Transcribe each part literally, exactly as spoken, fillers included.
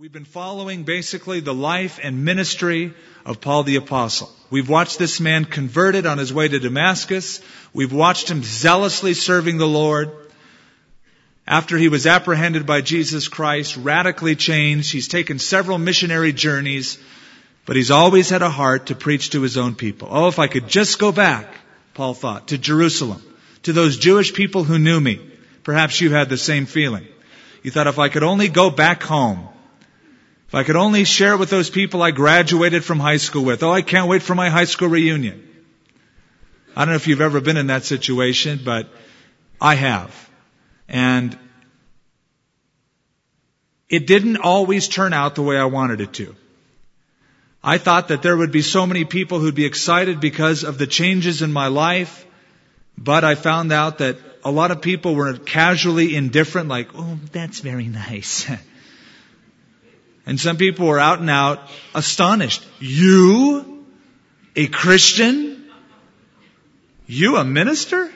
We've been following basically the life and ministry of Paul the Apostle. We've watched this man converted on his way to Damascus. We've watched him zealously serving the Lord. After he was apprehended by Jesus Christ, radically changed, he's taken several missionary journeys, but he's always had a heart to preach to his own people. Oh, if I could just go back, Paul thought, to Jerusalem, to those Jewish people who knew me. Perhaps you had the same feeling. You thought, if I could only go back home, if I could only share with those people I graduated from high school with. Oh, I can't wait for my high school reunion. I don't know if you've ever been in that situation, but I have. And it didn't always turn out the way I wanted it to. I thought that there would be so many people who'd be excited because of the changes in my life, but I found out that a lot of people were casually indifferent, like, oh, that's very nice. And some people were out and out astonished. You, a Christian? You, a minister?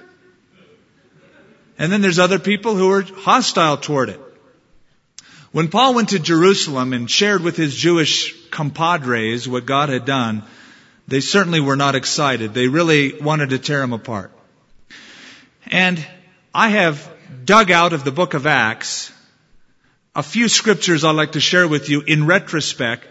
And then there's other people who are hostile toward it. When Paul went to Jerusalem and shared with his Jewish compadres what God had done, they certainly were not excited. They really wanted to tear him apart. And I have dug out of the book of Acts a few scriptures I'd like to share with you in retrospect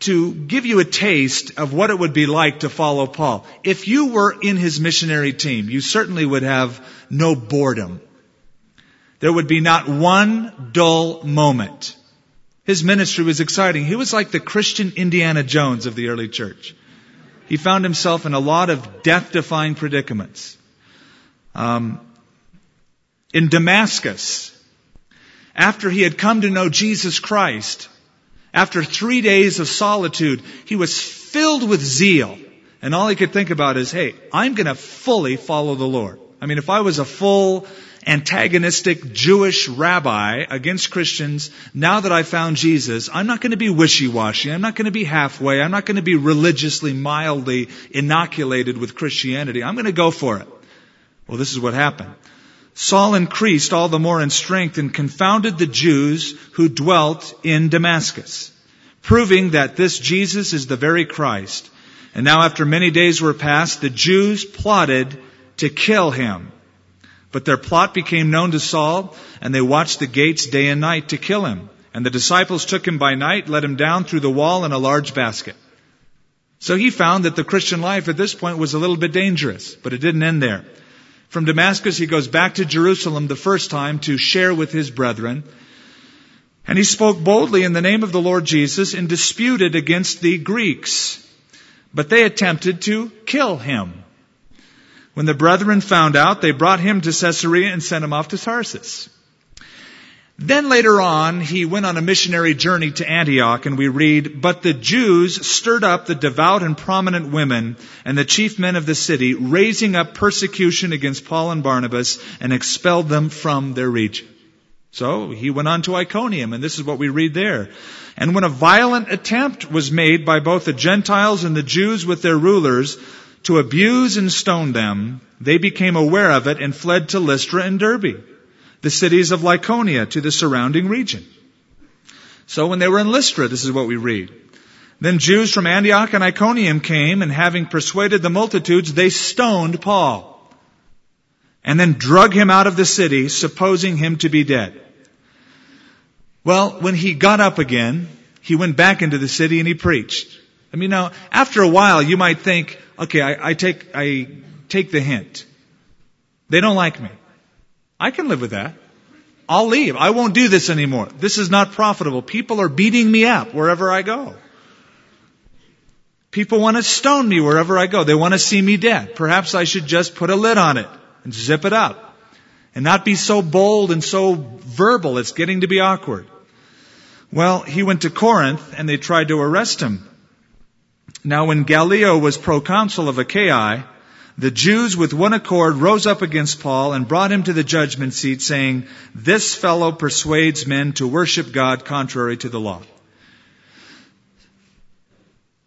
to give you a taste of what it would be like to follow Paul. If you were in his missionary team, you certainly would have no boredom. There would be not one dull moment. His ministry was exciting. He was like the Christian Indiana Jones of the early church. He found himself in a lot of death-defying predicaments. Um, in Damascus, after he had come to know Jesus Christ, after three days of solitude, he was filled with zeal. And all he could think about is, hey, I'm going to fully follow the Lord. I mean, if I was a full antagonistic Jewish rabbi against Christians, now that I found Jesus, I'm not going to be wishy-washy. I'm not going to be halfway. I'm not going to be religiously, mildly inoculated with Christianity. I'm going to go for it. Well, this is what happened. Saul increased all the more in strength and confounded the Jews who dwelt in Damascus, proving that this Jesus is the very Christ. And now after many days were passed, the Jews plotted to kill him. But their plot became known to Saul, and they watched the gates day and night to kill him. And the disciples took him by night, let him down through the wall in a large basket. So he found that the Christian life at this point was a little bit dangerous, but it didn't end there. From Damascus, he goes back to Jerusalem the first time to share with his brethren. And he spoke boldly in the name of the Lord Jesus and disputed against the Greeks. But they attempted to kill him. When the brethren found out, they brought him to Caesarea and sent him off to Tarsus. Then later on, he went on a missionary journey to Antioch, and we read, but the Jews stirred up the devout and prominent women and the chief men of the city, raising up persecution against Paul and Barnabas, and expelled them from their region. So he went on to Iconium, and this is what we read there. And when a violent attempt was made by both the Gentiles and the Jews with their rulers to abuse and stone them, they became aware of it and fled to Lystra and Derbe, the cities of Lycaonia, to the surrounding region. So when they were in Lystra, this is what we read. Then Jews from Antioch and Iconium came, and having persuaded the multitudes, they stoned Paul, and then drug him out of the city, supposing him to be dead. Well, when he got up again, he went back into the city and he preached. I mean, now, after a while, you might think, okay, I, I take I take the hint. They don't like me. I can live with that. I'll leave. I won't do this anymore. This is not profitable. People are beating me up wherever I go. People want to stone me wherever I go. They want to see me dead. Perhaps I should just put a lid on it and zip it up and not be so bold and so verbal. It's getting to be awkward. Well, he went to Corinth and they tried to arrest him. Now, when Gallio was proconsul of Achaia, the Jews with one accord rose up against Paul and brought him to the judgment seat, saying, this fellow persuades men to worship God contrary to the law.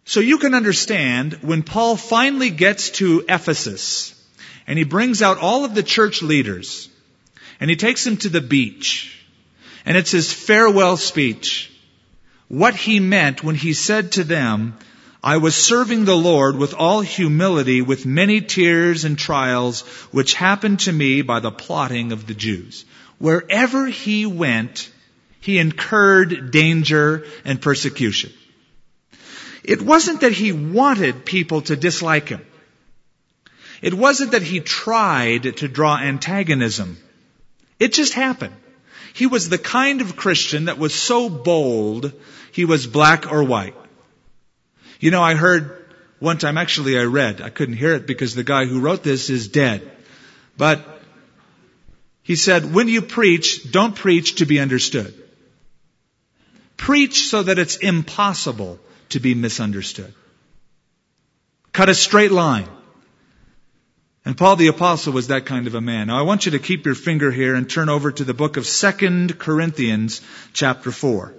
So you can understand when Paul finally gets to Ephesus and he brings out all of the church leaders and he takes them to the beach and it's his farewell speech. what he meant when he said to them, I was serving the Lord with all humility, with many tears and trials, which happened to me by the plotting of the Jews. Wherever he went, he incurred danger and persecution. It wasn't that he wanted people to dislike him. It wasn't that he tried to draw antagonism. It just happened. He was the kind of Christian that was so bold, he was black or white. You know, I heard one time, actually I read, I couldn't hear it because the guy who wrote this is dead. But he said, when you preach, don't preach to be understood. Preach so that it's impossible to be misunderstood. Cut a straight line. And Paul the Apostle was that kind of a man. Now I want you to keep your finger here and turn over to the book of Second Corinthians chapter four.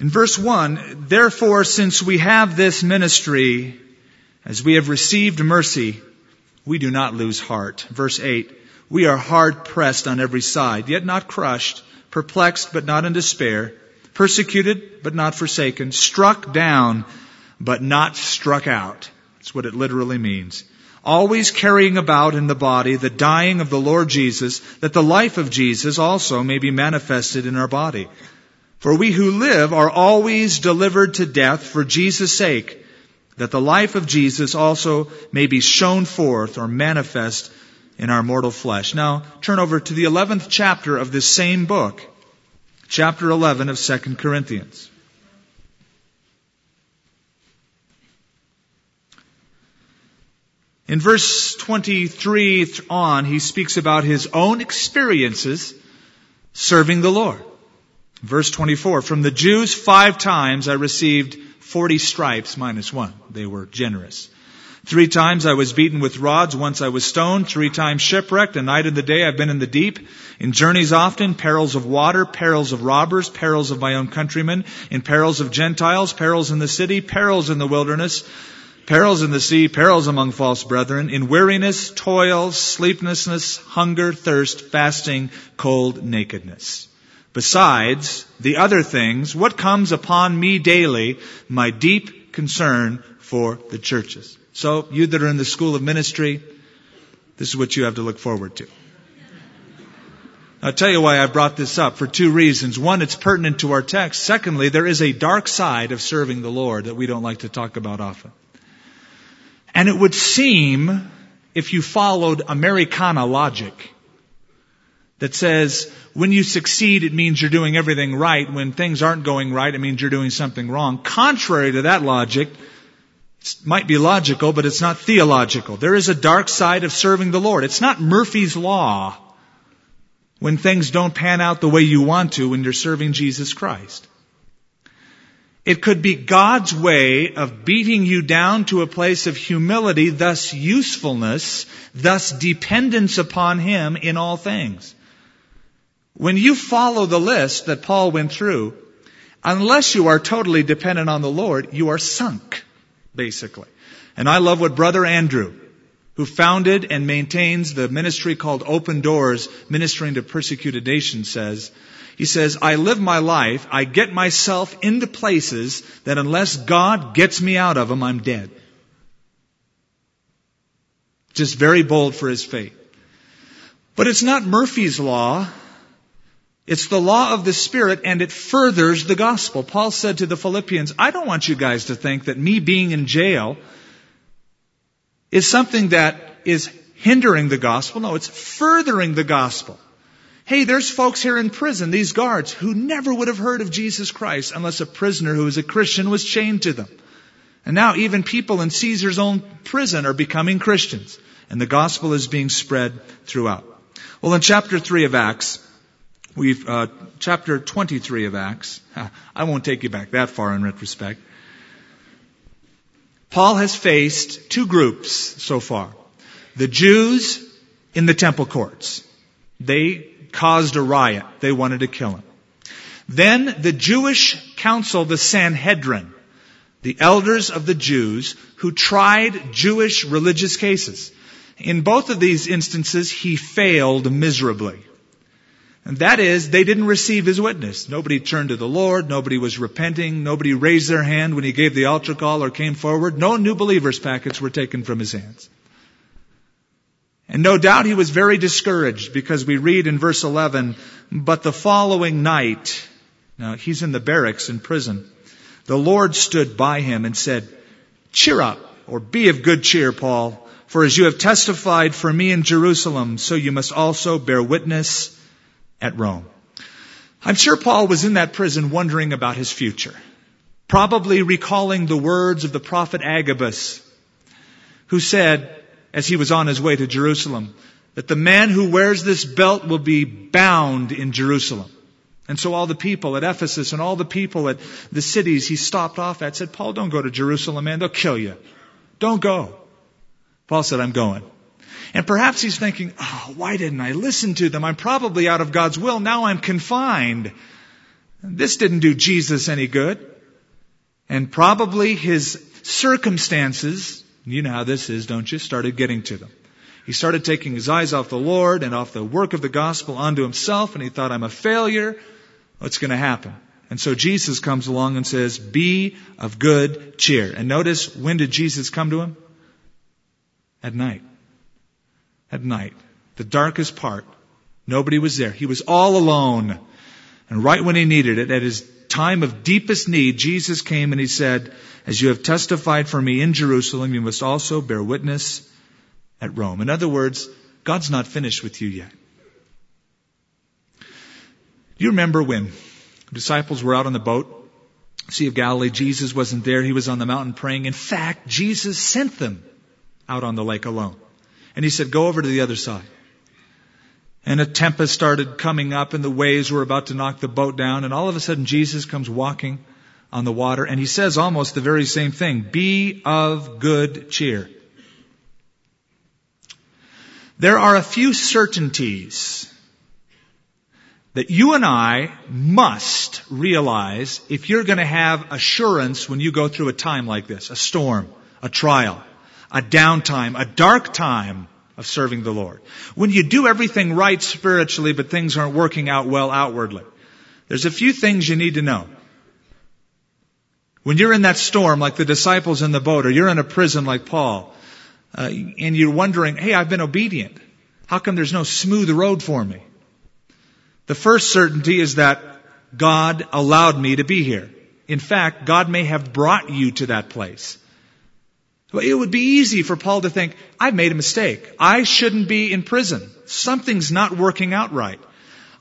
In verse one, therefore, since we have this ministry, as we have received mercy, we do not lose heart. Verse eight, we are hard pressed on every side, yet not crushed, perplexed but not in despair, persecuted but not forsaken, struck down but not struck out. That's what it literally means. Always carrying about in the body the dying of the Lord Jesus, that the life of Jesus also may be manifested in our body. For we who live are always delivered to death for Jesus' sake, that the life of Jesus also may be shown forth or manifest in our mortal flesh. Now, turn over to the eleventh chapter of this same book, chapter eleven of Second Corinthians. In verse twenty-three on, he speaks about his own experiences serving the Lord. Verse twenty-four, from the Jews five times I received forty stripes minus one. They were generous. Three times I was beaten with rods, once I was stoned, three times shipwrecked, a night and the day I've been in the deep, in journeys often, perils of water, perils of robbers, perils of my own countrymen, in perils of Gentiles, perils in the city, perils in the wilderness, perils in the sea, perils among false brethren, in weariness, toil, sleeplessness, hunger, thirst, fasting, cold, nakedness. Besides the other things, what comes upon me daily, my deep concern for the churches. So, you that are in the school of ministry, this is what you have to look forward to. I'll tell you why I brought this up, for two reasons. One, it's pertinent to our text. Secondly, there is a dark side of serving the Lord that we don't like to talk about often. And it would seem, if you followed Americana logic, that says, when you succeed, it means you're doing everything right. When things aren't going right, it means you're doing something wrong. Contrary to that logic, it might be logical, but it's not theological. There is a dark side of serving the Lord. It's not Murphy's Law when things don't pan out the way you want to when you're serving Jesus Christ. It could be God's way of beating you down to a place of humility, thus usefulness, thus dependence upon Him in all things. When you follow the list that Paul went through, unless you are totally dependent on the Lord, you are sunk, basically. And I love what Brother Andrew, who founded and maintains the ministry called Open Doors, ministering to persecuted nations, says. He says, I live my life, I get myself into places that unless God gets me out of them, I'm dead. Just very bold for his faith. But it's not Murphy's Law. It's the law of the Spirit, and it furthers the gospel. Paul said to the Philippians, I don't want you guys to think that me being in jail is something that is hindering the gospel. No, it's furthering the gospel. Hey, there's folks here in prison, these guards, who never would have heard of Jesus Christ unless a prisoner who was a Christian was chained to them. And now even people in Caesar's own prison are becoming Christians, and the gospel is being spread throughout. Well, in chapter three of Acts, We've uh, chapter twenty-three of Acts. I won't take you back that far in retrospect. Paul has faced two groups so far. The Jews in the temple courts. They caused a riot. They wanted to kill him. Then the Jewish council, the Sanhedrin, the elders of the Jews who tried Jewish religious cases. In both of these instances, he failed miserably. And that is, they didn't receive his witness. Nobody turned to the Lord. Nobody was repenting. Nobody raised their hand when he gave the altar call or came forward. No new believers packets were taken from his hands. And no doubt he was very discouraged, because we read in verse eleven, but the following night, now he's in the barracks in prison, the Lord stood by him and said, cheer up, or be of good cheer, Paul, for as you have testified for me in Jerusalem, so you must also bear witness at Rome. I'm sure Paul was in that prison wondering about his future, probably recalling the words of the prophet Agabus, who said, as he was on his way to Jerusalem, that the man who wears this belt will be bound in Jerusalem. And so all the people at Ephesus and all the people at the cities he stopped off at said, Paul, don't go to Jerusalem, man. They'll kill you. Don't go. Paul said, I'm going. And perhaps he's thinking, oh, why didn't I listen to them? I'm probably out of God's will. Now I'm confined. This didn't do Jesus any good. And probably his circumstances, you know how this is, don't you? Started getting to them. He started taking his eyes off the Lord and off the work of the gospel onto himself, and he thought, I'm a failure. What's going to happen? And so Jesus comes along and says, be of good cheer. And notice, when did Jesus come to him? At night. At night. The darkest part. Nobody was there. He was all alone. And right when he needed it, at his time of deepest need, Jesus came and he said, as you have testified for me in Jerusalem, you must also bear witness at Rome. In other words, God's not finished with you yet. Do you remember when the disciples were out on the boat, Sea of Galilee? Jesus wasn't there. He was on the mountain praying. In fact, Jesus sent them out on the lake alone. And he said, go over to the other side. And a tempest started coming up, and the waves were about to knock the boat down. And all of a sudden, Jesus comes walking on the water, and he says almost the very same thing. Be of good cheer. There are a few certainties that you and I must realize if you're going to have assurance when you go through a time like this, a storm, a trial, a downtime, a dark time of serving the Lord. When you do everything right spiritually, but things aren't working out well outwardly, there's a few things you need to know. When you're in that storm like the disciples in the boat, or you're in a prison like Paul, uh, and you're wondering, hey, I've been obedient. How come there's no smooth road for me? The first certainty is that God allowed me to be here. In fact, God may have brought you to that place. Well, it would be easy for Paul to think, I made a mistake. I shouldn't be in prison. Something's not working out right.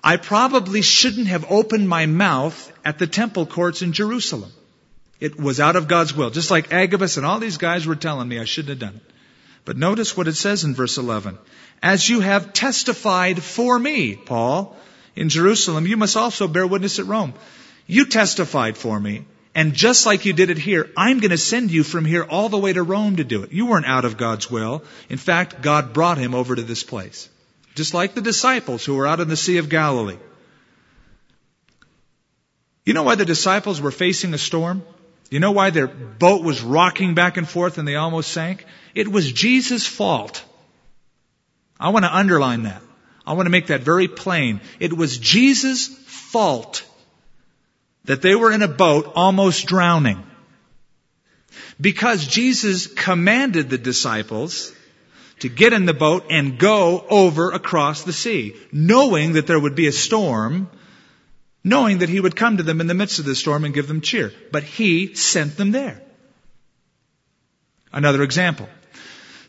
I probably shouldn't have opened my mouth at the temple courts in Jerusalem. It was out of God's will. Just like Agabus and all these guys were telling me I shouldn't have done it. But notice what it says in verse eleven. As you have testified for me, Paul, in Jerusalem, you must also bear witness at Rome. You testified for me. And just like you did it here, I'm going to send you from here all the way to Rome to do it. You weren't out of God's will. In fact, God brought him over to this place. Just like the disciples who were out in the Sea of Galilee. You know why the disciples were facing a storm? You know why their boat was rocking back and forth and they almost sank? It was Jesus' fault. I want to underline that. I want to make that very plain. It was Jesus' fault that they were in a boat almost drowning, because Jesus commanded the disciples to get in the boat and go over across the sea, knowing that there would be a storm, knowing that he would come to them in the midst of the storm and give them cheer. But he sent them there. Another example.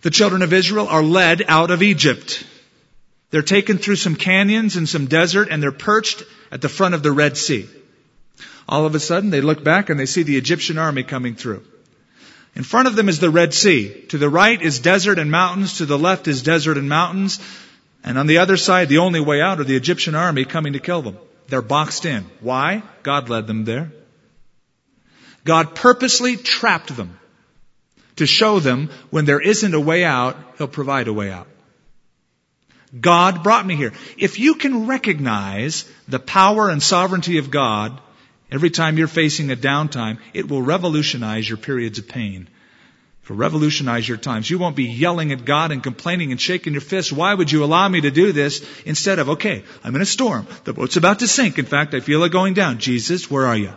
The children of Israel are led out of Egypt. They're taken through some canyons and some desert, and they're perched at the front of the Red Sea. All of a sudden, they look back and they see the Egyptian army coming through. In front of them is the Red Sea. To the right is desert and mountains. To the left is desert and mountains. And on the other side, the only way out are the Egyptian army coming to kill them. They're boxed in. Why? God led them there. God purposely trapped them to show them when there isn't a way out, he'll provide a way out. God brought me here. If you can recognize the power and sovereignty of God, every time you're facing a downtime, it will revolutionize your periods of pain. for revolutionize your times. You won't be yelling at God and complaining and shaking your fist. Why would you allow me to do this? Instead of, okay, I'm in a storm. The boat's about to sink. In fact, I feel it going down. Jesus, where are you?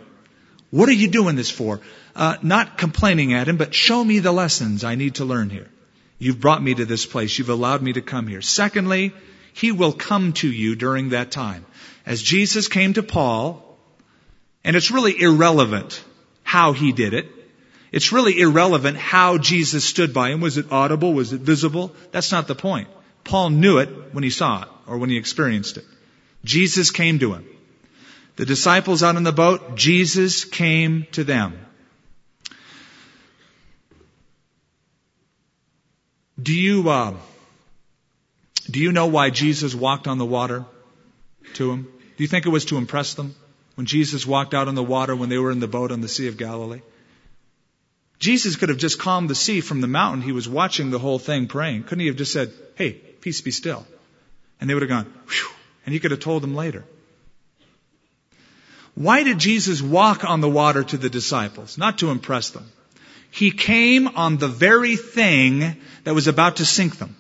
What are you doing this for? Uh, not complaining at him, but show me the lessons I need to learn here. You've brought me to this place. You've allowed me to come here. Secondly, he will come to you during that time. As Jesus came to Paul, and it's really irrelevant how he did it. It's really irrelevant how Jesus stood by him. Was it audible? Was it visible? That's not the point. Paul knew it when he saw it or when he experienced it. Jesus came to him. The disciples out on the boat, Jesus came to them. Do you, uh, do you know why Jesus walked on the water to them? Do you think it was to impress them? When Jesus walked out on the water when they were in the boat on the Sea of Galilee? Jesus could have just calmed the sea from the mountain. He was watching the whole thing praying. Couldn't he have just said, hey, peace be still? And they would have gone, whew, and he could have told them later. Why did Jesus walk on the water to the disciples? Not to impress them. He came on the very thing that was about to sink them.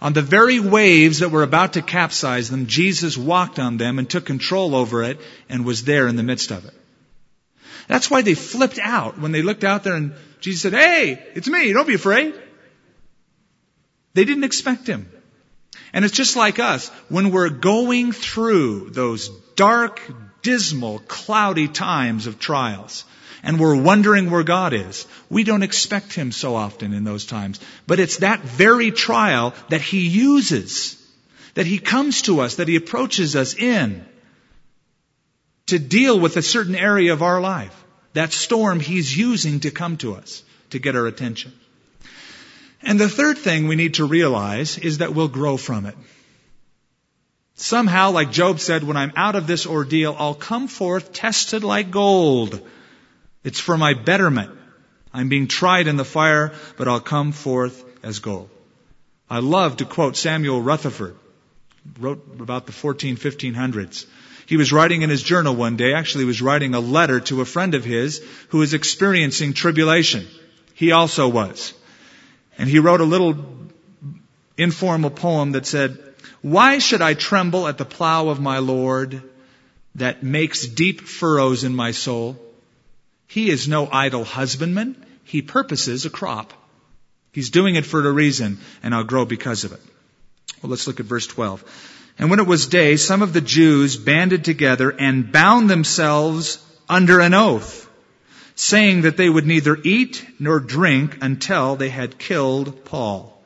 On the very waves that were about to capsize them, Jesus walked on them and took control over it and was there in the midst of it. That's why they flipped out when they looked out there and Jesus said, hey, it's me, don't be afraid. They didn't expect him. And it's just like us. When we're going through those dark, dismal, cloudy times of trials, and we're wondering where God is, we don't expect him so often in those times. But it's that very trial that he uses, that he comes to us, that he approaches us in, to deal with a certain area of our life. That storm he's using to come to us, to get our attention. And the third thing we need to realize is that we'll grow from it. Somehow, like Job said, when I'm out of this ordeal, I'll come forth tested like gold. It's for my betterment. I'm being tried in the fire, but I'll come forth as gold. I love to quote Samuel Rutherford, wrote about the fourteen, fifteen hundreds. He was writing in his journal one day, actually he was writing a letter to a friend of his who was experiencing tribulation. He also was. And he wrote a little informal poem that said, "Why should I tremble at the plow of my Lord that makes deep furrows in my soul? He is no idle husbandman. He purposes a crop. He's doing it for a reason, and I'll grow because of it." Well, let's look at verse twelve. "And when it was day, some of the Jews banded together and bound themselves under an oath, saying that they would neither eat nor drink until they had killed Paul."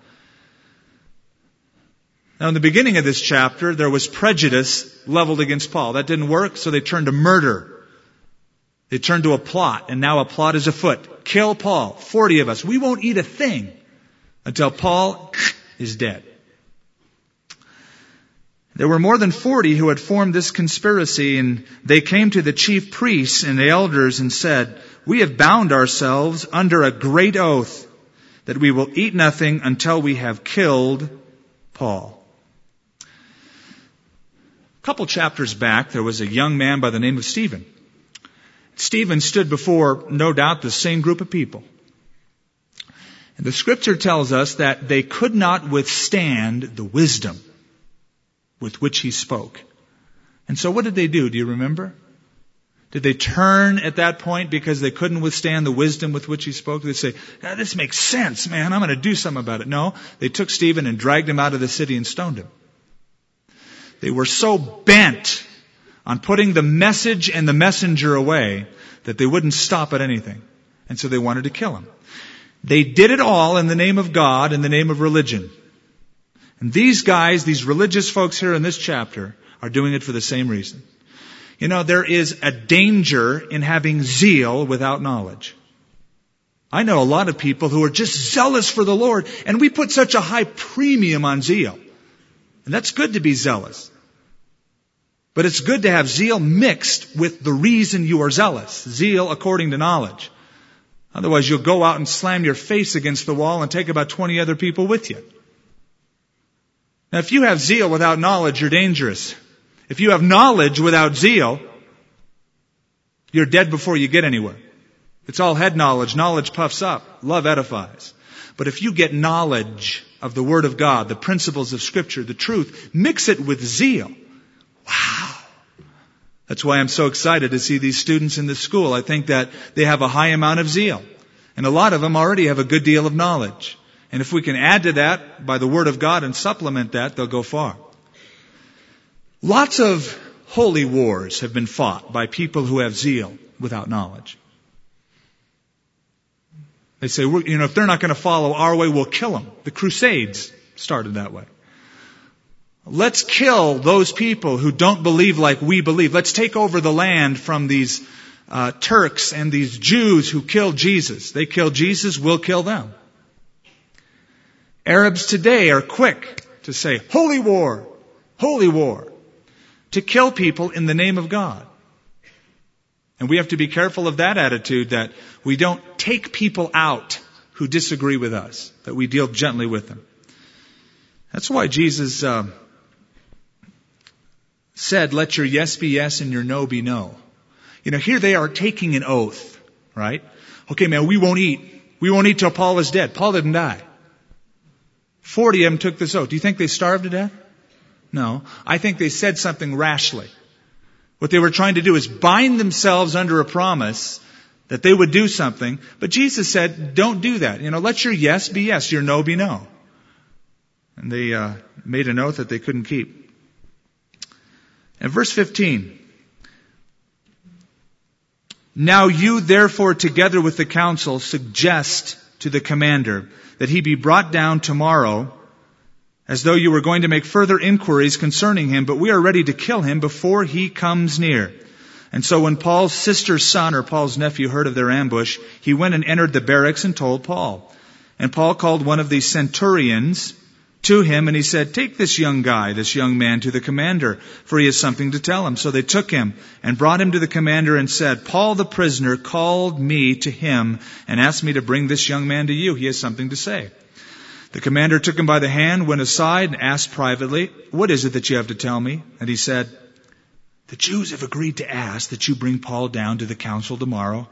Now, in the beginning of this chapter, there was prejudice leveled against Paul. That didn't work, so they turned to murder. They turned to a plot, and now a plot is afoot. Kill Paul, forty of us. We won't eat a thing until Paul is dead. There were more than forty who had formed this conspiracy, and they came to the chief priests and the elders and said, "We have bound ourselves under a great oath that we will eat nothing until we have killed Paul." A couple chapters back, there was a young man by the name of Stephen. Stephen stood before, no doubt, the same group of people. And the scripture tells us that they could not withstand the wisdom with which he spoke. And so what did they do? Do you remember? Did they turn at that point because they couldn't withstand the wisdom with which he spoke? They say, ah, this makes sense, man. I'm going to do something about it. No, they took Stephen and dragged him out of the city and stoned him. They were so bent on putting the message and the messenger away that they wouldn't stop at anything. And so they wanted to kill him. They did it all in the name of God, in the name of religion. And these guys, these religious folks here in this chapter, are doing it for the same reason. You know, there is a danger in having zeal without knowledge. I know a lot of people who are just zealous for the Lord, and we put such a high premium on zeal. And that's good to be zealous. But it's good to have zeal mixed with the reason you are zealous. Zeal according to knowledge. Otherwise, you'll go out and slam your face against the wall and take about twenty other people with you. Now, if you have zeal without knowledge, you're dangerous. If you have knowledge without zeal, you're dead before you get anywhere. It's all head knowledge. Knowledge puffs up. Love edifies. But if you get knowledge of the Word of God, the principles of Scripture, the truth, mix it with zeal. Wow. That's why I'm so excited to see these students in this school. I think that they have a high amount of zeal. And a lot of them already have a good deal of knowledge. And if we can add to that by the Word of God and supplement that, they'll go far. Lots of holy wars have been fought by people who have zeal without knowledge. They say, we're, you know, if they're not going to follow our way, we'll kill them. The Crusades started that way. Let's kill those people who don't believe like we believe. Let's take over the land from these uh, Turks and these Jews who killed Jesus. They kill Jesus, we'll kill them. Arabs today are quick to say, holy war, holy war, to kill people in the name of God. And we have to be careful of that attitude, that we don't take people out who disagree with us, that we deal gently with them. That's why Jesus uh, said, let your yes be yes and your no be no. You know, here they are taking an oath, right? Okay, man, we won't eat. We won't eat till Paul is dead. Paul didn't die. Forty of them took this oath. Do you think they starved to death? No. I think they said something rashly. What they were trying to do is bind themselves under a promise that they would do something. But Jesus said, don't do that. You know, let your yes be yes, your no be no. And they uh, made an oath that they couldn't keep. And verse fifteen. Now you therefore together with the council suggest to the commander that he be brought down tomorrow, as though you were going to make further inquiries concerning him, but we are ready to kill him before he comes near. And so when Paul's sister's son or Paul's nephew heard of their ambush, he went and entered the barracks and told Paul. And Paul called one of the centurions to him, and he said, take this young guy, this young man, to the commander, for he has something to tell him. So they took him and brought him to the commander and said, Paul the prisoner called me to him and asked me to bring this young man to you. He has something to say. The commander took him by the hand, went aside, and asked privately, what is it that you have to tell me? And he said, the Jews have agreed to ask that you bring Paul down to the council tomorrow,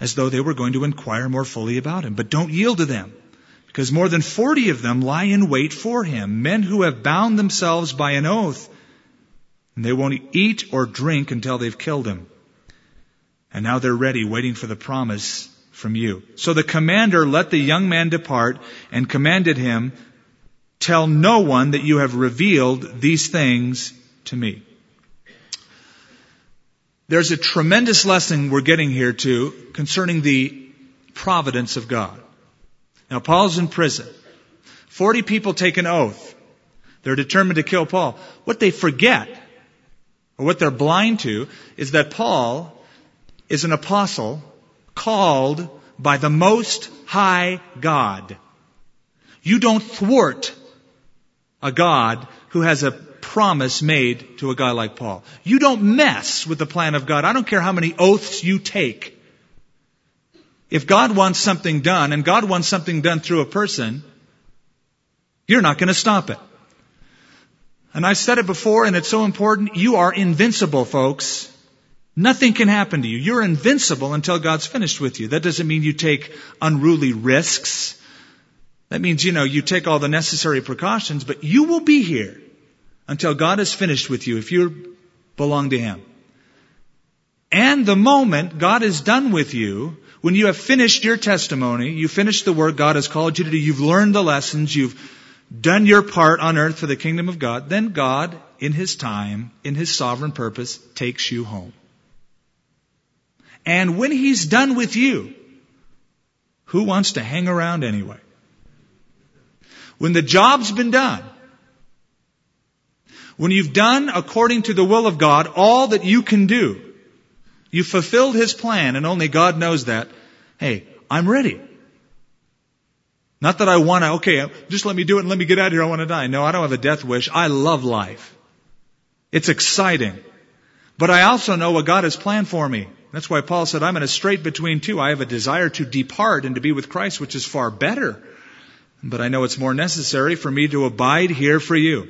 as though they were going to inquire more fully about him. But don't yield to them, because more than forty of them lie in wait for him, men who have bound themselves by an oath, and they won't eat or drink until they've killed him. And now they're ready, waiting for the promise from you. So the commander let the young man depart and commanded him, tell no one that you have revealed these things to me. There's a tremendous lesson we're getting here too concerning the providence of God. Now Paul's in prison. Forty people take an oath. They're determined to kill Paul. What they forget, or what they're blind to, is that Paul is an apostle called by the Most High God. You don't thwart a God who has a promise made to a guy like Paul. You don't mess with the plan of God. I don't care how many oaths you take. If God wants something done, and God wants something done through a person, you're not going to stop it. And I said it before, and it's so important. You are invincible, folks. Nothing can happen to you. You're invincible until God's finished with you. That doesn't mean you take unruly risks. That means, you know, you take all the necessary precautions, but you will be here until God is finished with you if you belong to Him. And the moment God is done with you, when you have finished your testimony, you finished the work God has called you to do, you've learned the lessons, you've done your part on earth for the kingdom of God, then God, in His time, in His sovereign purpose, takes you home. And when He's done with you, who wants to hang around anyway? When the job's been done, when you've done according to the will of God all that you can do, you've fulfilled His plan, and only God knows that, hey, I'm ready. Not that I want to, okay, just let me do it and let me get out of here, I want to die. No, I don't have a death wish. I love life. It's exciting. But I also know what God has planned for me. That's why Paul said, I'm in a strait between two. I have a desire to depart and to be with Christ, which is far better. But I know it's more necessary for me to abide here for you.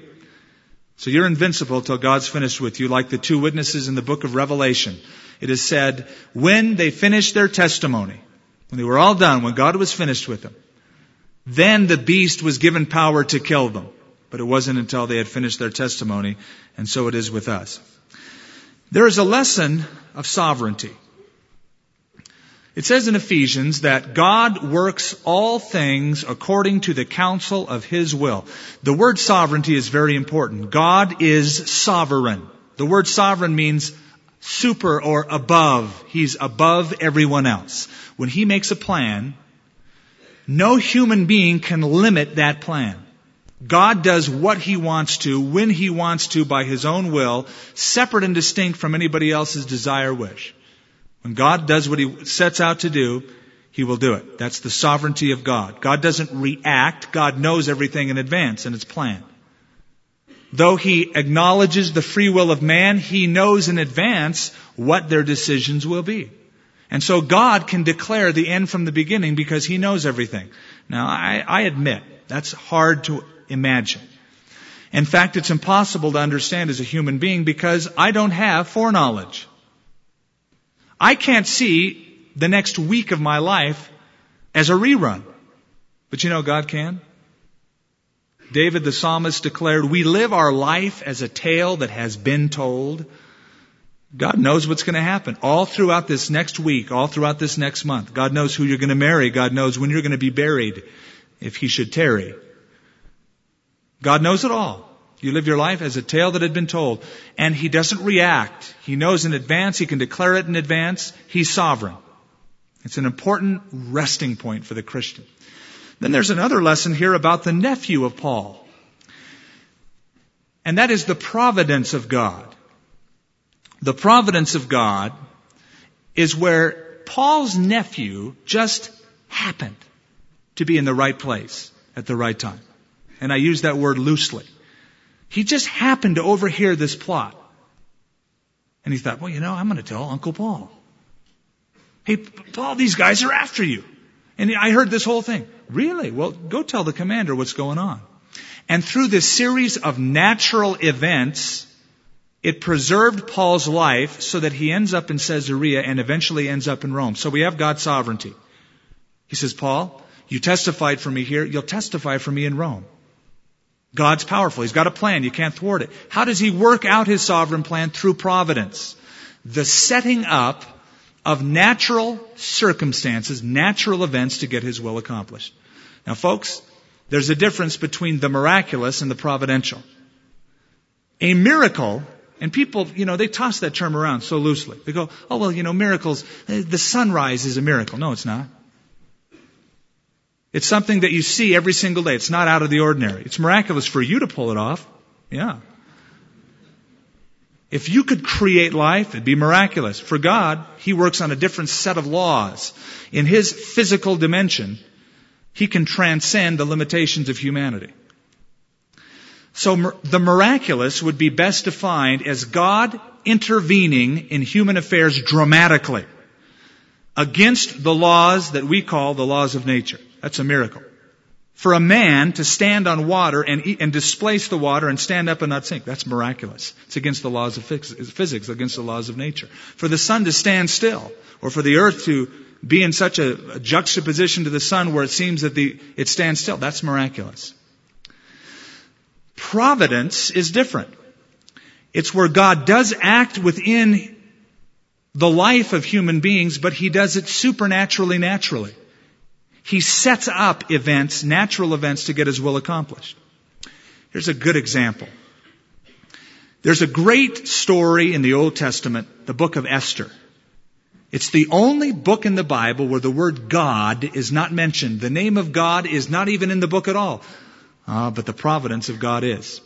So you're invincible till God's finished with you, like the two witnesses in the book of Revelation. it is said, when they finished their testimony, when they were all done, when God was finished with them, then the beast was given power to kill them. But it wasn't until they had finished their testimony, and so it is with us. There is a lesson of sovereignty. It says in Ephesians that God works all things according to the counsel of His will. The word sovereignty is very important. God is sovereign. The word sovereign means super or above. He's above everyone else. When He makes a plan, no human being can limit that plan. God does what He wants to, when He wants to, by His own will, separate and distinct from anybody else's desire or wish. When God does what He sets out to do, He will do it. That's the sovereignty of God. God doesn't react. God knows everything in advance, and it's planned. Though He acknowledges the free will of man, He knows in advance what their decisions will be. And so God can declare the end from the beginning because He knows everything. Now, I, I admit, that's hard to imagine. In fact, it's impossible to understand as a human being because I don't have foreknowledge. I can't see the next week of my life as a rerun. But you know, God can. David the psalmist declared, we live our life as a tale that has been told. God knows what's going to happen all throughout this next week, all throughout this next month. God knows who you're going to marry. God knows when you're going to be buried, if He should tarry. God knows it all. You live your life as a tale that had been told. And He doesn't react. He knows in advance. He can declare it in advance. He's sovereign. It's an important resting point for the Christian. Then there's another lesson here about the nephew of Paul. And that is the providence of God. The providence of God is where Paul's nephew just happened to be in the right place at the right time. And I use that word loosely. He just happened to overhear this plot. And he thought, well, you know, I'm going to tell Uncle Paul. Hey, Paul, these guys are after you. And I heard this whole thing. Really? Well, go tell the commander what's going on. And through this series of natural events, it preserved Paul's life so that he ends up in Caesarea and eventually ends up in Rome. So we have God's sovereignty. He says, Paul, you testified for me here. You'll testify for me in Rome. God's powerful. He's got a plan. You can't thwart it. How does He work out His sovereign plan? Through providence. The setting up of natural circumstances, natural events to get His will accomplished. Now, folks, there's a difference between the miraculous and the providential. A miracle, and people, you know, they toss that term around so loosely. They go, oh, well, you know, miracles, the sunrise is a miracle. No, it's not. It's something that you see every single day. It's not out of the ordinary. It's miraculous for you to pull it off. Yeah. If you could create life, it'd be miraculous. For God, He works on a different set of laws. In His physical dimension, He can transcend the limitations of humanity. So the miraculous would be best defined as God intervening in human affairs dramatically against the laws that we call the laws of nature. That's a miracle. For a man to stand on water and, and displace the water and stand up and not sink, that's miraculous. It's against the laws of physics, against the laws of nature. For the sun to stand still, or for the earth to be in such a, a juxtaposition to the sun where it seems that the it stands still, that's miraculous. Providence is different. It's where God does act within the life of human beings, but He does it supernaturally, naturally. He sets up events, natural events, to get His will accomplished. Here's a good example. There's a great story in the Old Testament, the book of Esther. It's the only book in the Bible where the word God is not mentioned. The name of God is not even in the book at all. Ah, but the providence of God is.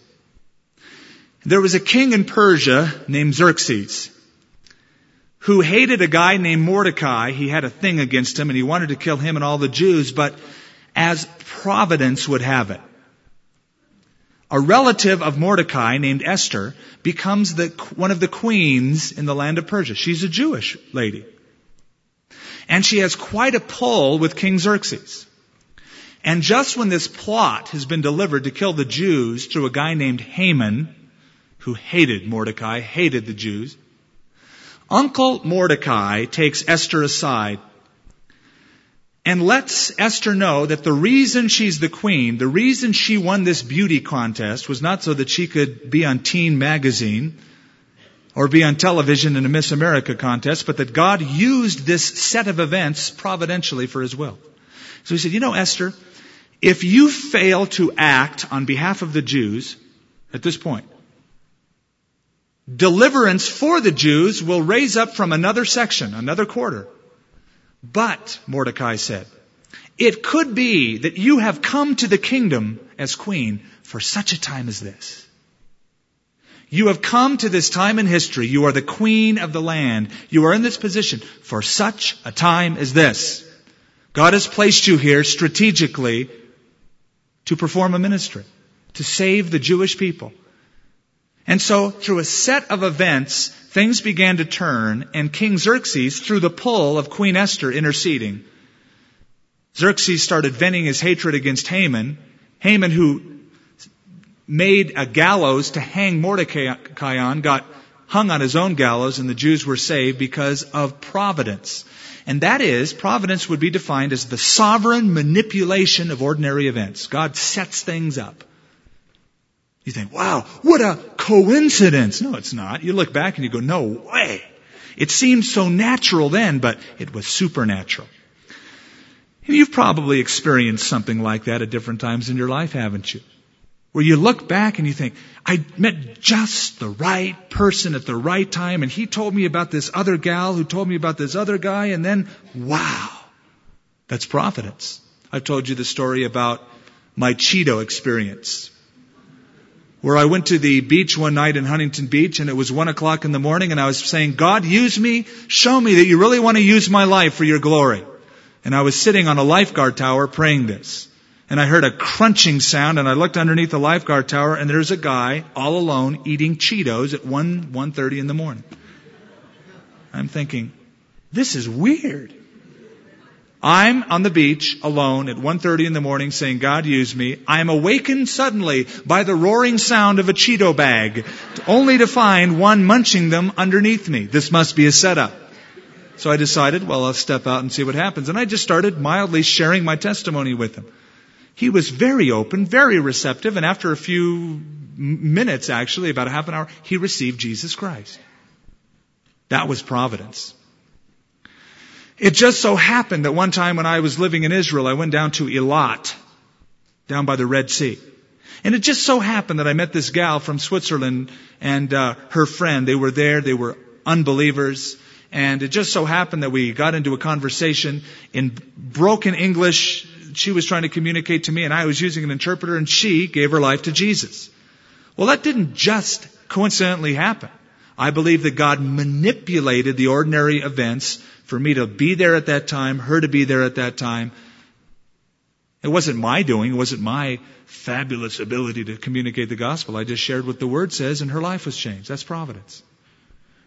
There was a king in Persia named Xerxes, who hated a guy named Mordecai. He had a thing against him, and he wanted to kill him and all the Jews, but as providence would have it, a relative of Mordecai named Esther becomes the, one of the queens in the land of Persia. She's a Jewish lady. And she has quite a pull with King Xerxes. And just when this plot has been delivered to kill the Jews through a guy named Haman, who hated Mordecai, hated the Jews, Uncle Mordecai takes Esther aside and lets Esther know that the reason she's the queen, the reason she won this beauty contest was not so that she could be on Teen Magazine or be on television in a Miss America contest, but that God used this set of events providentially for his will. So he said, you know, Esther, if you fail to act on behalf of the Jews at this point, deliverance for the Jews will raise up from another section, another quarter. But, Mordecai said, it could be that you have come to the kingdom as queen for such a time as this. You have come to this time in history. You are the queen of the land. You are in this position for such a time as this. God has placed you here strategically to perform a ministry, to save the Jewish people. And so, through a set of events, things began to turn, and King Xerxes, through the pull of Queen Esther interceding, Xerxes started venting his hatred against Haman. Haman, who made a gallows to hang Mordecai on, got hung on his own gallows, and the Jews were saved because of providence. And that is, providence would be defined as the sovereign manipulation of ordinary events. God sets things up. You think, wow, what a coincidence. No, it's not. You look back and you go, no way. It seemed so natural then, but it was supernatural. And you've probably experienced something like that at different times in your life, haven't you? Where you look back and you think, I met just the right person at the right time, and he told me about this other gal who told me about this other guy, and then, wow, that's providence. I've told you the story about my Cheeto experience, where I went to the beach one night in Huntington Beach, and it was one o'clock in the morning, and I was saying, God, use me, show me that you really want to use my life for your glory. And I was sitting on a lifeguard tower praying this. And I heard a crunching sound, and I looked underneath the lifeguard tower, and there's a guy all alone eating Cheetos at one, one thirty in the morning. I'm thinking, this is weird. I'm on the beach alone at one thirty in the morning saying, God, use me. I'm awakened suddenly by the roaring sound of a Cheeto bag, only to find one munching them underneath me. This must be a setup. So I decided, well, I'll step out and see what happens. And I just started mildly sharing my testimony with him. He was very open, very receptive, and after a few minutes, actually, about a half an hour, he received Jesus Christ. That was providence. It just so happened that one time when I was living in Israel, I went down to Eilat, down by the Red Sea. And it just so happened that I met this gal from Switzerland and uh, her friend. They were there. They were unbelievers. And it just so happened that we got into a conversation in broken English. She was trying to communicate to me, and I was using an interpreter, and she gave her life to Jesus. Well, that didn't just coincidentally happen. I believe that God manipulated the ordinary events for me to be there at that time, her to be there at that time. It wasn't my doing. It wasn't my fabulous ability to communicate the gospel. I just shared what the Word says, and her life was changed. That's providence.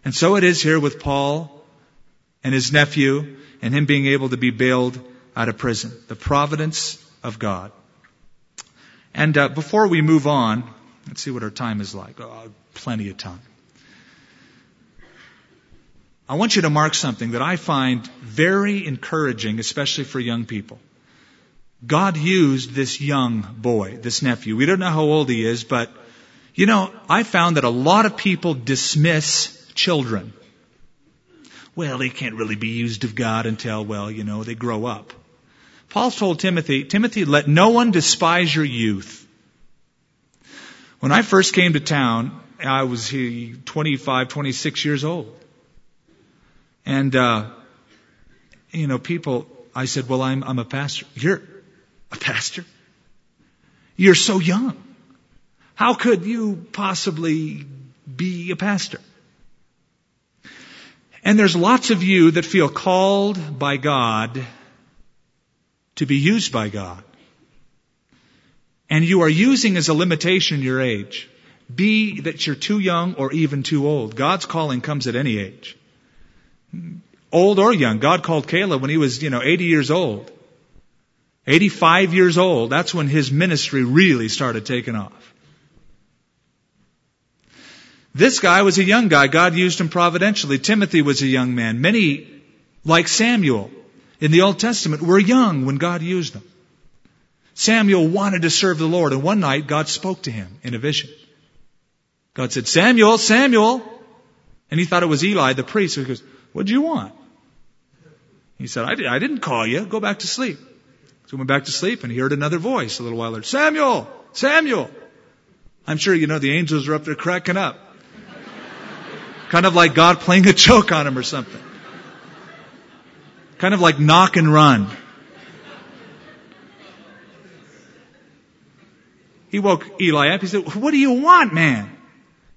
And so it is here with Paul and his nephew and him being able to be bailed out of prison. The providence of God. And uh, before we move on, let's see what our time is like. Oh, plenty of time. I want you to mark something that I find very encouraging, especially for young people. God used this young boy, this nephew. We don't know how old he is, but, you know, I found that a lot of people dismiss children. Well, they can't really be used of God until, well, you know, they grow up. Paul told Timothy, Timothy, let no one despise your youth. When I first came to town, I was twenty-five, twenty-six years old. And, uh, you know, people, I said, well, I'm, I'm a pastor. You're a pastor? You're so young. How could you possibly be a pastor? And there's lots of you that feel called by God to be used by God. And you are using as a limitation your age. Be that you're too young or even too old. God's calling comes at any age. Old or young. God called Caleb when he was, you know, eighty years old. eighty-five years old. That's when his ministry really started taking off. This guy was a young guy. God used him providentially. Timothy was a young man. Many, like Samuel in the Old Testament, were young when God used them. Samuel wanted to serve the Lord, and one night God spoke to him in a vision. God said, Samuel, Samuel. And he thought it was Eli, the priest. So he goes, what do you want? He said, I, did, I didn't call you. Go back to sleep. So he went back to sleep, and he heard another voice a little while later. Samuel, Samuel. I'm sure you know the angels were up there cracking up. Kind of like God playing a joke on him or something. Kind of like knock and run. He woke Eli up. He said, what do you want, man?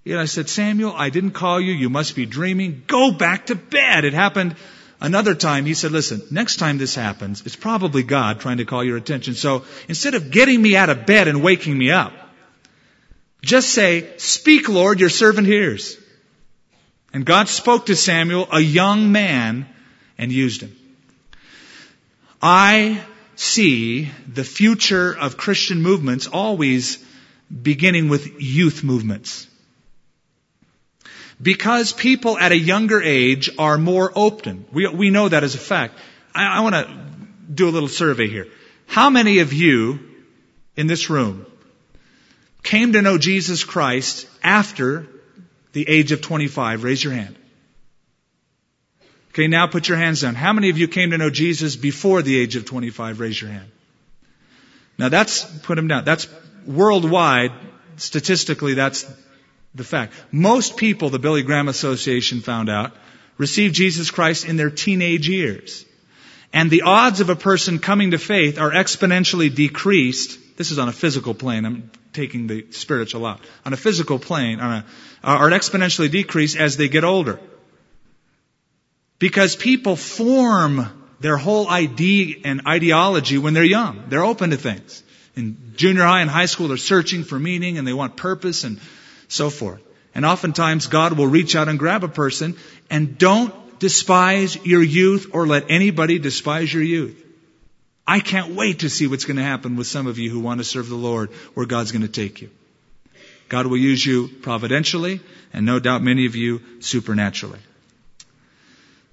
Eli said, Samuel, I didn't call you. You must be dreaming. Go back to bed. It happened another time. He said, listen, next time this happens, it's probably God trying to call your attention. So instead of getting me out of bed and waking me up, just say, speak, Lord, your servant hears. And God spoke to Samuel, a young man, and used him. I see the future of Christian movements always beginning with youth movements. Because people at a younger age are more open. We, we know that as a fact. I, I want to do a little survey here. How many of you in this room came to know Jesus Christ after the age of twenty-five? Raise your hand. Okay, now put your hands down. How many of you came to know Jesus before the age of twenty-five? Raise your hand. Now that's, put them down. That's worldwide, statistically, that's the fact. Most people, the Billy Graham Association found out, received Jesus Christ in their teenage years. And the odds of a person coming to faith are exponentially decreased. This is on a physical plane. I'm taking the spiritual out. On a physical plane, on a, are exponentially decreased as they get older. Because people form their whole idea and ideology when they're young. They're open to things. In junior high and high school, they're searching for meaning and they want purpose and so forth. And oftentimes, God will reach out and grab a person. And don't despise your youth or let anybody despise your youth. I can't wait to see what's going to happen with some of you who want to serve the Lord, where God's going to take you. God will use you providentially, and no doubt many of you supernaturally.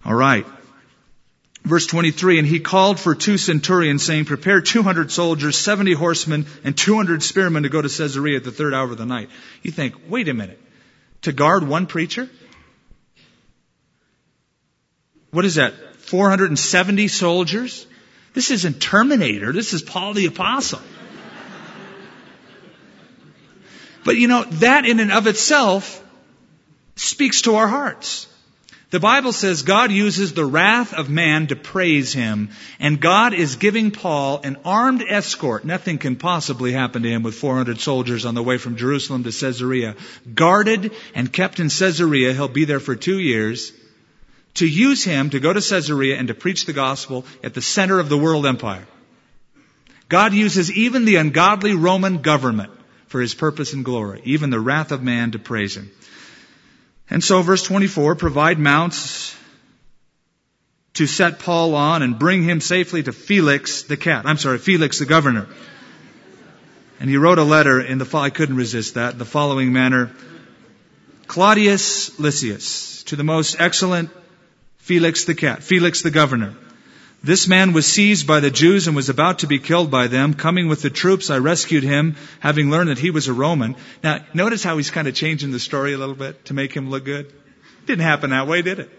All right. Verse twenty-three, and he called for two centurions, saying, prepare two hundred soldiers, seventy horsemen, and two hundred spearmen to go to Caesarea at the third hour of the night. You think, wait a minute, to guard one preacher? What is that, four hundred seventy soldiers? This isn't Terminator, this is Paul the Apostle. But you know, that in and of itself speaks to our hearts. The Bible says God uses the wrath of man to praise him, and God is giving Paul an armed escort. Nothing can possibly happen to him with four hundred soldiers on the way from Jerusalem to Caesarea. Guarded and kept in Caesarea, he'll be there for two years, to use him to go to Caesarea and to preach the gospel at the center of the world empire. God uses even the ungodly Roman government for his purpose and glory, even the wrath of man to praise him. And so verse twenty-four, provide mounts to set Paul on and bring him safely to Felix the cat. I'm sorry, Felix the governor. And he wrote a letter in the, I couldn't resist that, in the following manner. Claudius Lysias, to the most excellent Felix the cat, Felix the governor. This man was seized by the Jews and was about to be killed by them. Coming with the troops, I rescued him, having learned that he was a Roman. Now, notice how he's kind of changing the story a little bit to make him look good. Didn't happen that way, did it?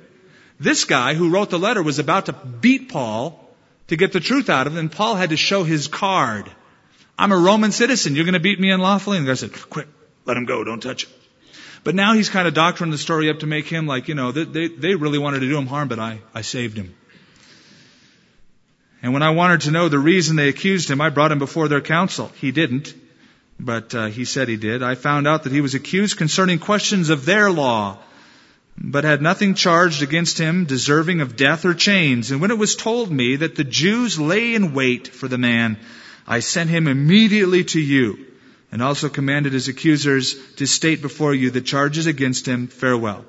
This guy who wrote the letter was about to beat Paul to get the truth out of him, and Paul had to show his card. I'm a Roman citizen. You're going to beat me unlawfully? And the guy said, quick, let him go. Don't touch him. But now he's kind of doctoring the story up to make him like, you know, they, they, they really wanted to do him harm, but I, I saved him. And when I wanted to know the reason they accused him, I brought him before their council. He didn't, but uh, he said he did. I found out that he was accused concerning questions of their law, but had nothing charged against him deserving of death or chains. And when it was told me that the Jews lay in wait for the man, I sent him immediately to you, and also commanded his accusers to state before you the charges against him. Farewell.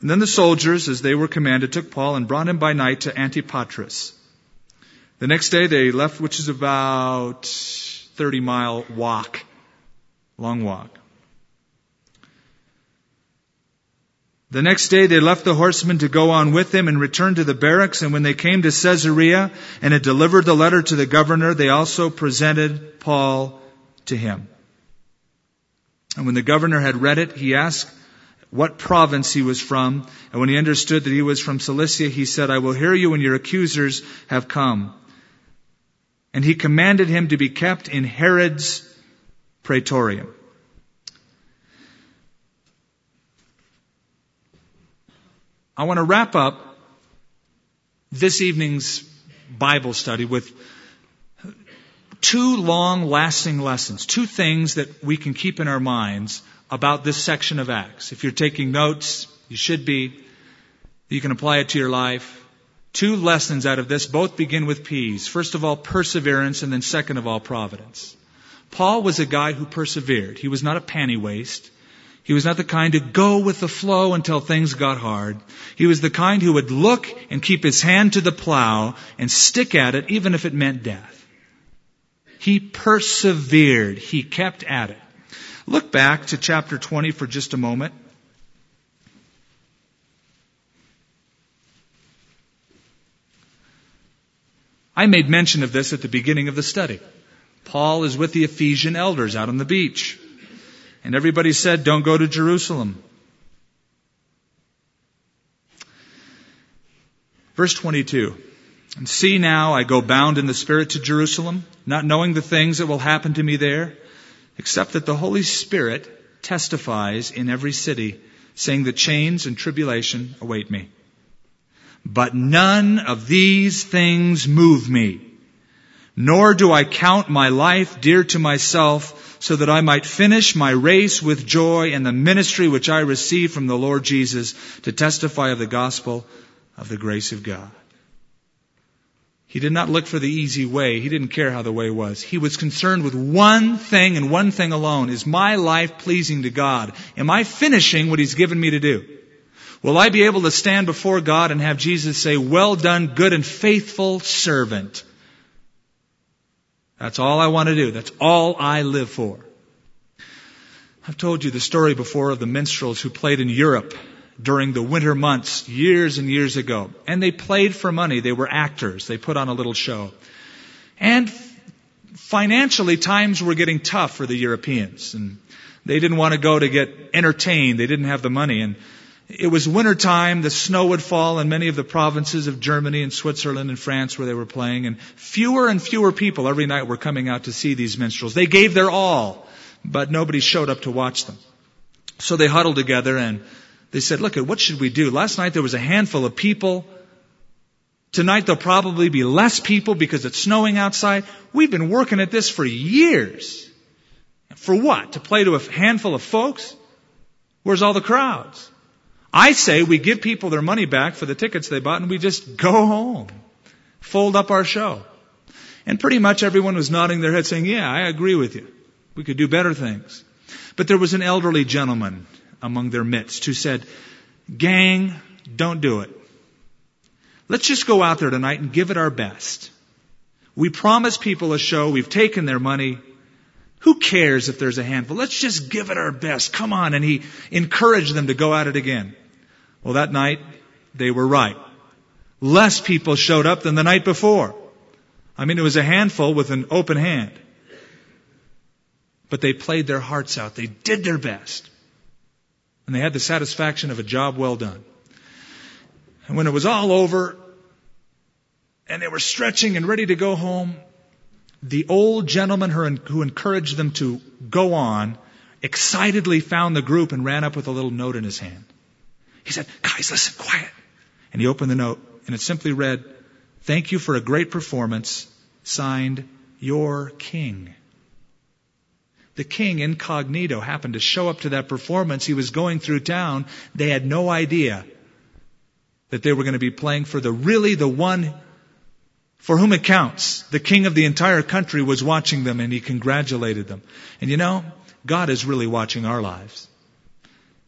And then the soldiers, as they were commanded, took Paul and brought him by night to Antipatris. The next day they left, which is about thirty mile walk, long walk. The next day they left the horsemen to go on with him and returned to the barracks. And when they came to Caesarea and had delivered the letter to the governor, they also presented Paul to him. And when the governor had read it, he asked what province he was from. And when he understood that he was from Cilicia, he said, I will hear you when your accusers have come. And he commanded him to be kept in Herod's praetorium. I want to wrap up this evening's Bible study with two long-lasting lessons, two things that we can keep in our minds about this section of Acts. If you're taking notes, you should be. You can apply it to your life. Two lessons out of this, both begin with P's. First of all, perseverance, and then second of all, providence. Paul was a guy who persevered. He was not a panty waste. He was not the kind to go with the flow until things got hard. He was the kind who would look and keep his hand to the plow and stick at it, even if it meant death. He persevered. He kept at it. Look back to chapter twenty for just a moment. I made mention of this at the beginning of the study. Paul is with the Ephesian elders out on the beach. And everybody said, don't go to Jerusalem. Verse twenty-two. And see now, I go bound in the Spirit to Jerusalem, not knowing the things that will happen to me there, except that the Holy Spirit testifies in every city, saying that chains and tribulation await me. But none of these things move me, nor do I count my life dear to myself, so that I might finish my race with joy and the ministry which I receive from the Lord Jesus to testify of the gospel of the grace of God. He did not look for the easy way. He didn't care how the way was. He was concerned with one thing and one thing alone. Is my life pleasing to God? Am I finishing what He's given me to do? Will I be able to stand before God and have Jesus say, well done, good and faithful servant? That's all I want to do. That's all I live for. I've told you the story before of the minstrels who played in Europe during the winter months years and years ago. And they played for money. They were actors. They put on a little show. And financially, times were getting tough for the Europeans. And they didn't want to go to get entertained. They didn't have the money. And it was winter time. The snow would fall in many of the provinces of Germany and Switzerland and France where they were playing. And fewer and fewer people every night were coming out to see these minstrels. They gave their all, but nobody showed up to watch them. So they huddled together and they said, look, what should we do? Last night there was a handful of people. Tonight there'll probably be less people because it's snowing outside. We've been working at this for years. For what? To play to a handful of folks? Where's all the crowds? I say we give people their money back for the tickets they bought and we just go home, fold up our show. And pretty much everyone was nodding their head saying, yeah, I agree with you. We could do better things. But there was an elderly gentleman among their midst who said, gang, don't do it. Let's just go out there tonight and give it our best. We promised people a show. We've taken their money. Who cares if there's a handful? Let's just give it our best. Come on. And he encouraged them to go at it again. Well, that night, they were right. Less people showed up than the night before. I mean, it was a handful with an open hand. But they played their hearts out. They did their best. And they had the satisfaction of a job well done. And when it was all over, and they were stretching and ready to go home, the old gentleman who encouraged them to go on excitedly found the group and ran up with a little note in his hand. He said, guys, listen, quiet. And he opened the note, and it simply read, thank you for a great performance, signed, your king. The king incognito happened to show up to that performance. He was going through town. They had no idea that they were going to be playing for the really the one for whom it counts. The king of the entire country was watching them, and he congratulated them. And you know, God is really watching our lives.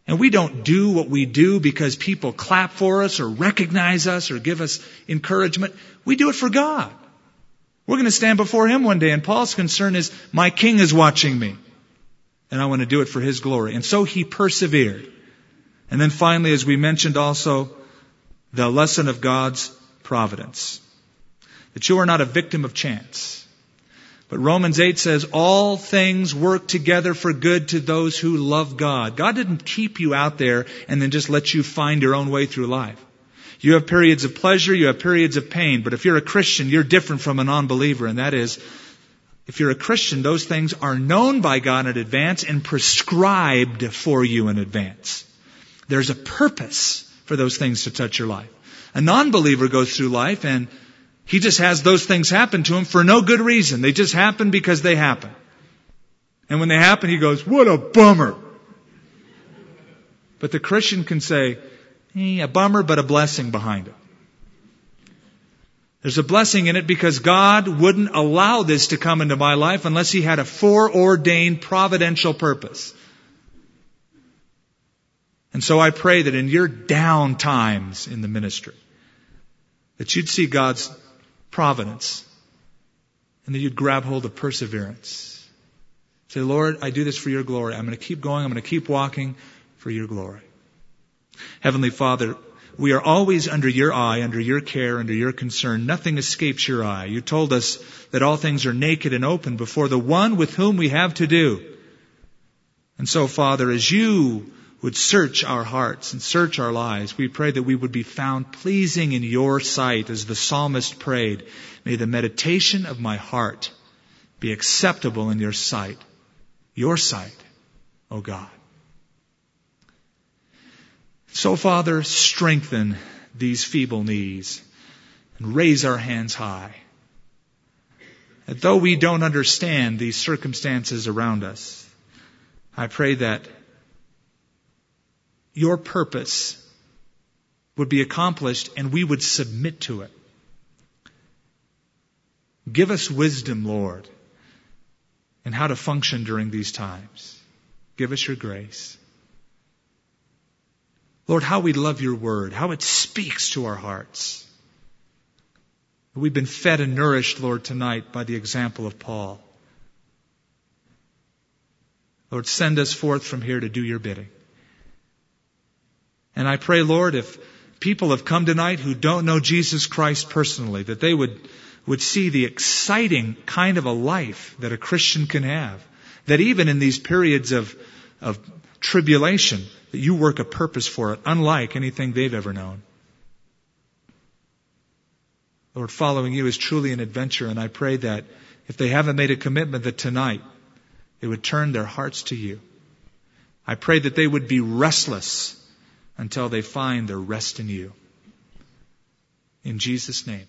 And we don't do what we do because people clap for us or recognize us or give us encouragement. We do it for God. We're going to stand before Him one day, and Paul's concern is, my King is watching me, and I want to do it for His glory. And so he persevered. And then finally, as we mentioned also, the lesson of God's providence. That you are not a victim of chance. But Romans eight says, all things work together for good to those who love God. God didn't keep you out there and then just let you find your own way through life. You have periods of pleasure, you have periods of pain. But if you're a Christian, you're different from a non-believer. And that is, if you're a Christian, those things are known by God in advance and prescribed for you in advance. There's a purpose for those things to touch your life. A non-believer goes through life and he just has those things happen to him for no good reason. They just happen because they happen. And when they happen, he goes, what a bummer. But the Christian can say, eh, a bummer, but a blessing behind it. There's a blessing in it because God wouldn't allow this to come into my life unless he had a foreordained providential purpose. And so I pray that in your down times in the ministry, that you'd see God's providence and that you'd grab hold of perseverance. Say, Lord, I do this for your glory. I'm going to keep going. I'm going to keep walking for your glory. Heavenly Father, we are always under your eye, under your care, under your concern. Nothing escapes your eye. You told us that all things are naked and open before the one with whom we have to do. And so, Father, as you would search our hearts and search our lives, we pray that we would be found pleasing in your sight as the psalmist prayed. May the meditation of my heart be acceptable in your sight, your sight, O God. So, Father, strengthen these feeble knees and raise our hands high. That though we don't understand these circumstances around us, I pray that your purpose would be accomplished and we would submit to it. Give us wisdom, Lord, in how to function during these times. Give us your grace. Lord, how we love your word, how it speaks to our hearts. We've been fed and nourished, Lord, tonight by the example of Paul. Lord, send us forth from here to do your bidding. And I pray, Lord, if people have come tonight who don't know Jesus Christ personally, that they would, would see the exciting kind of a life that a Christian can have. That even in these periods of, of tribulation, that you work a purpose for it, unlike anything they've ever known. Lord, following you is truly an adventure, and I pray that if they haven't made a commitment, that tonight they would turn their hearts to you. I pray that they would be restless until they find their rest in you. In Jesus' name.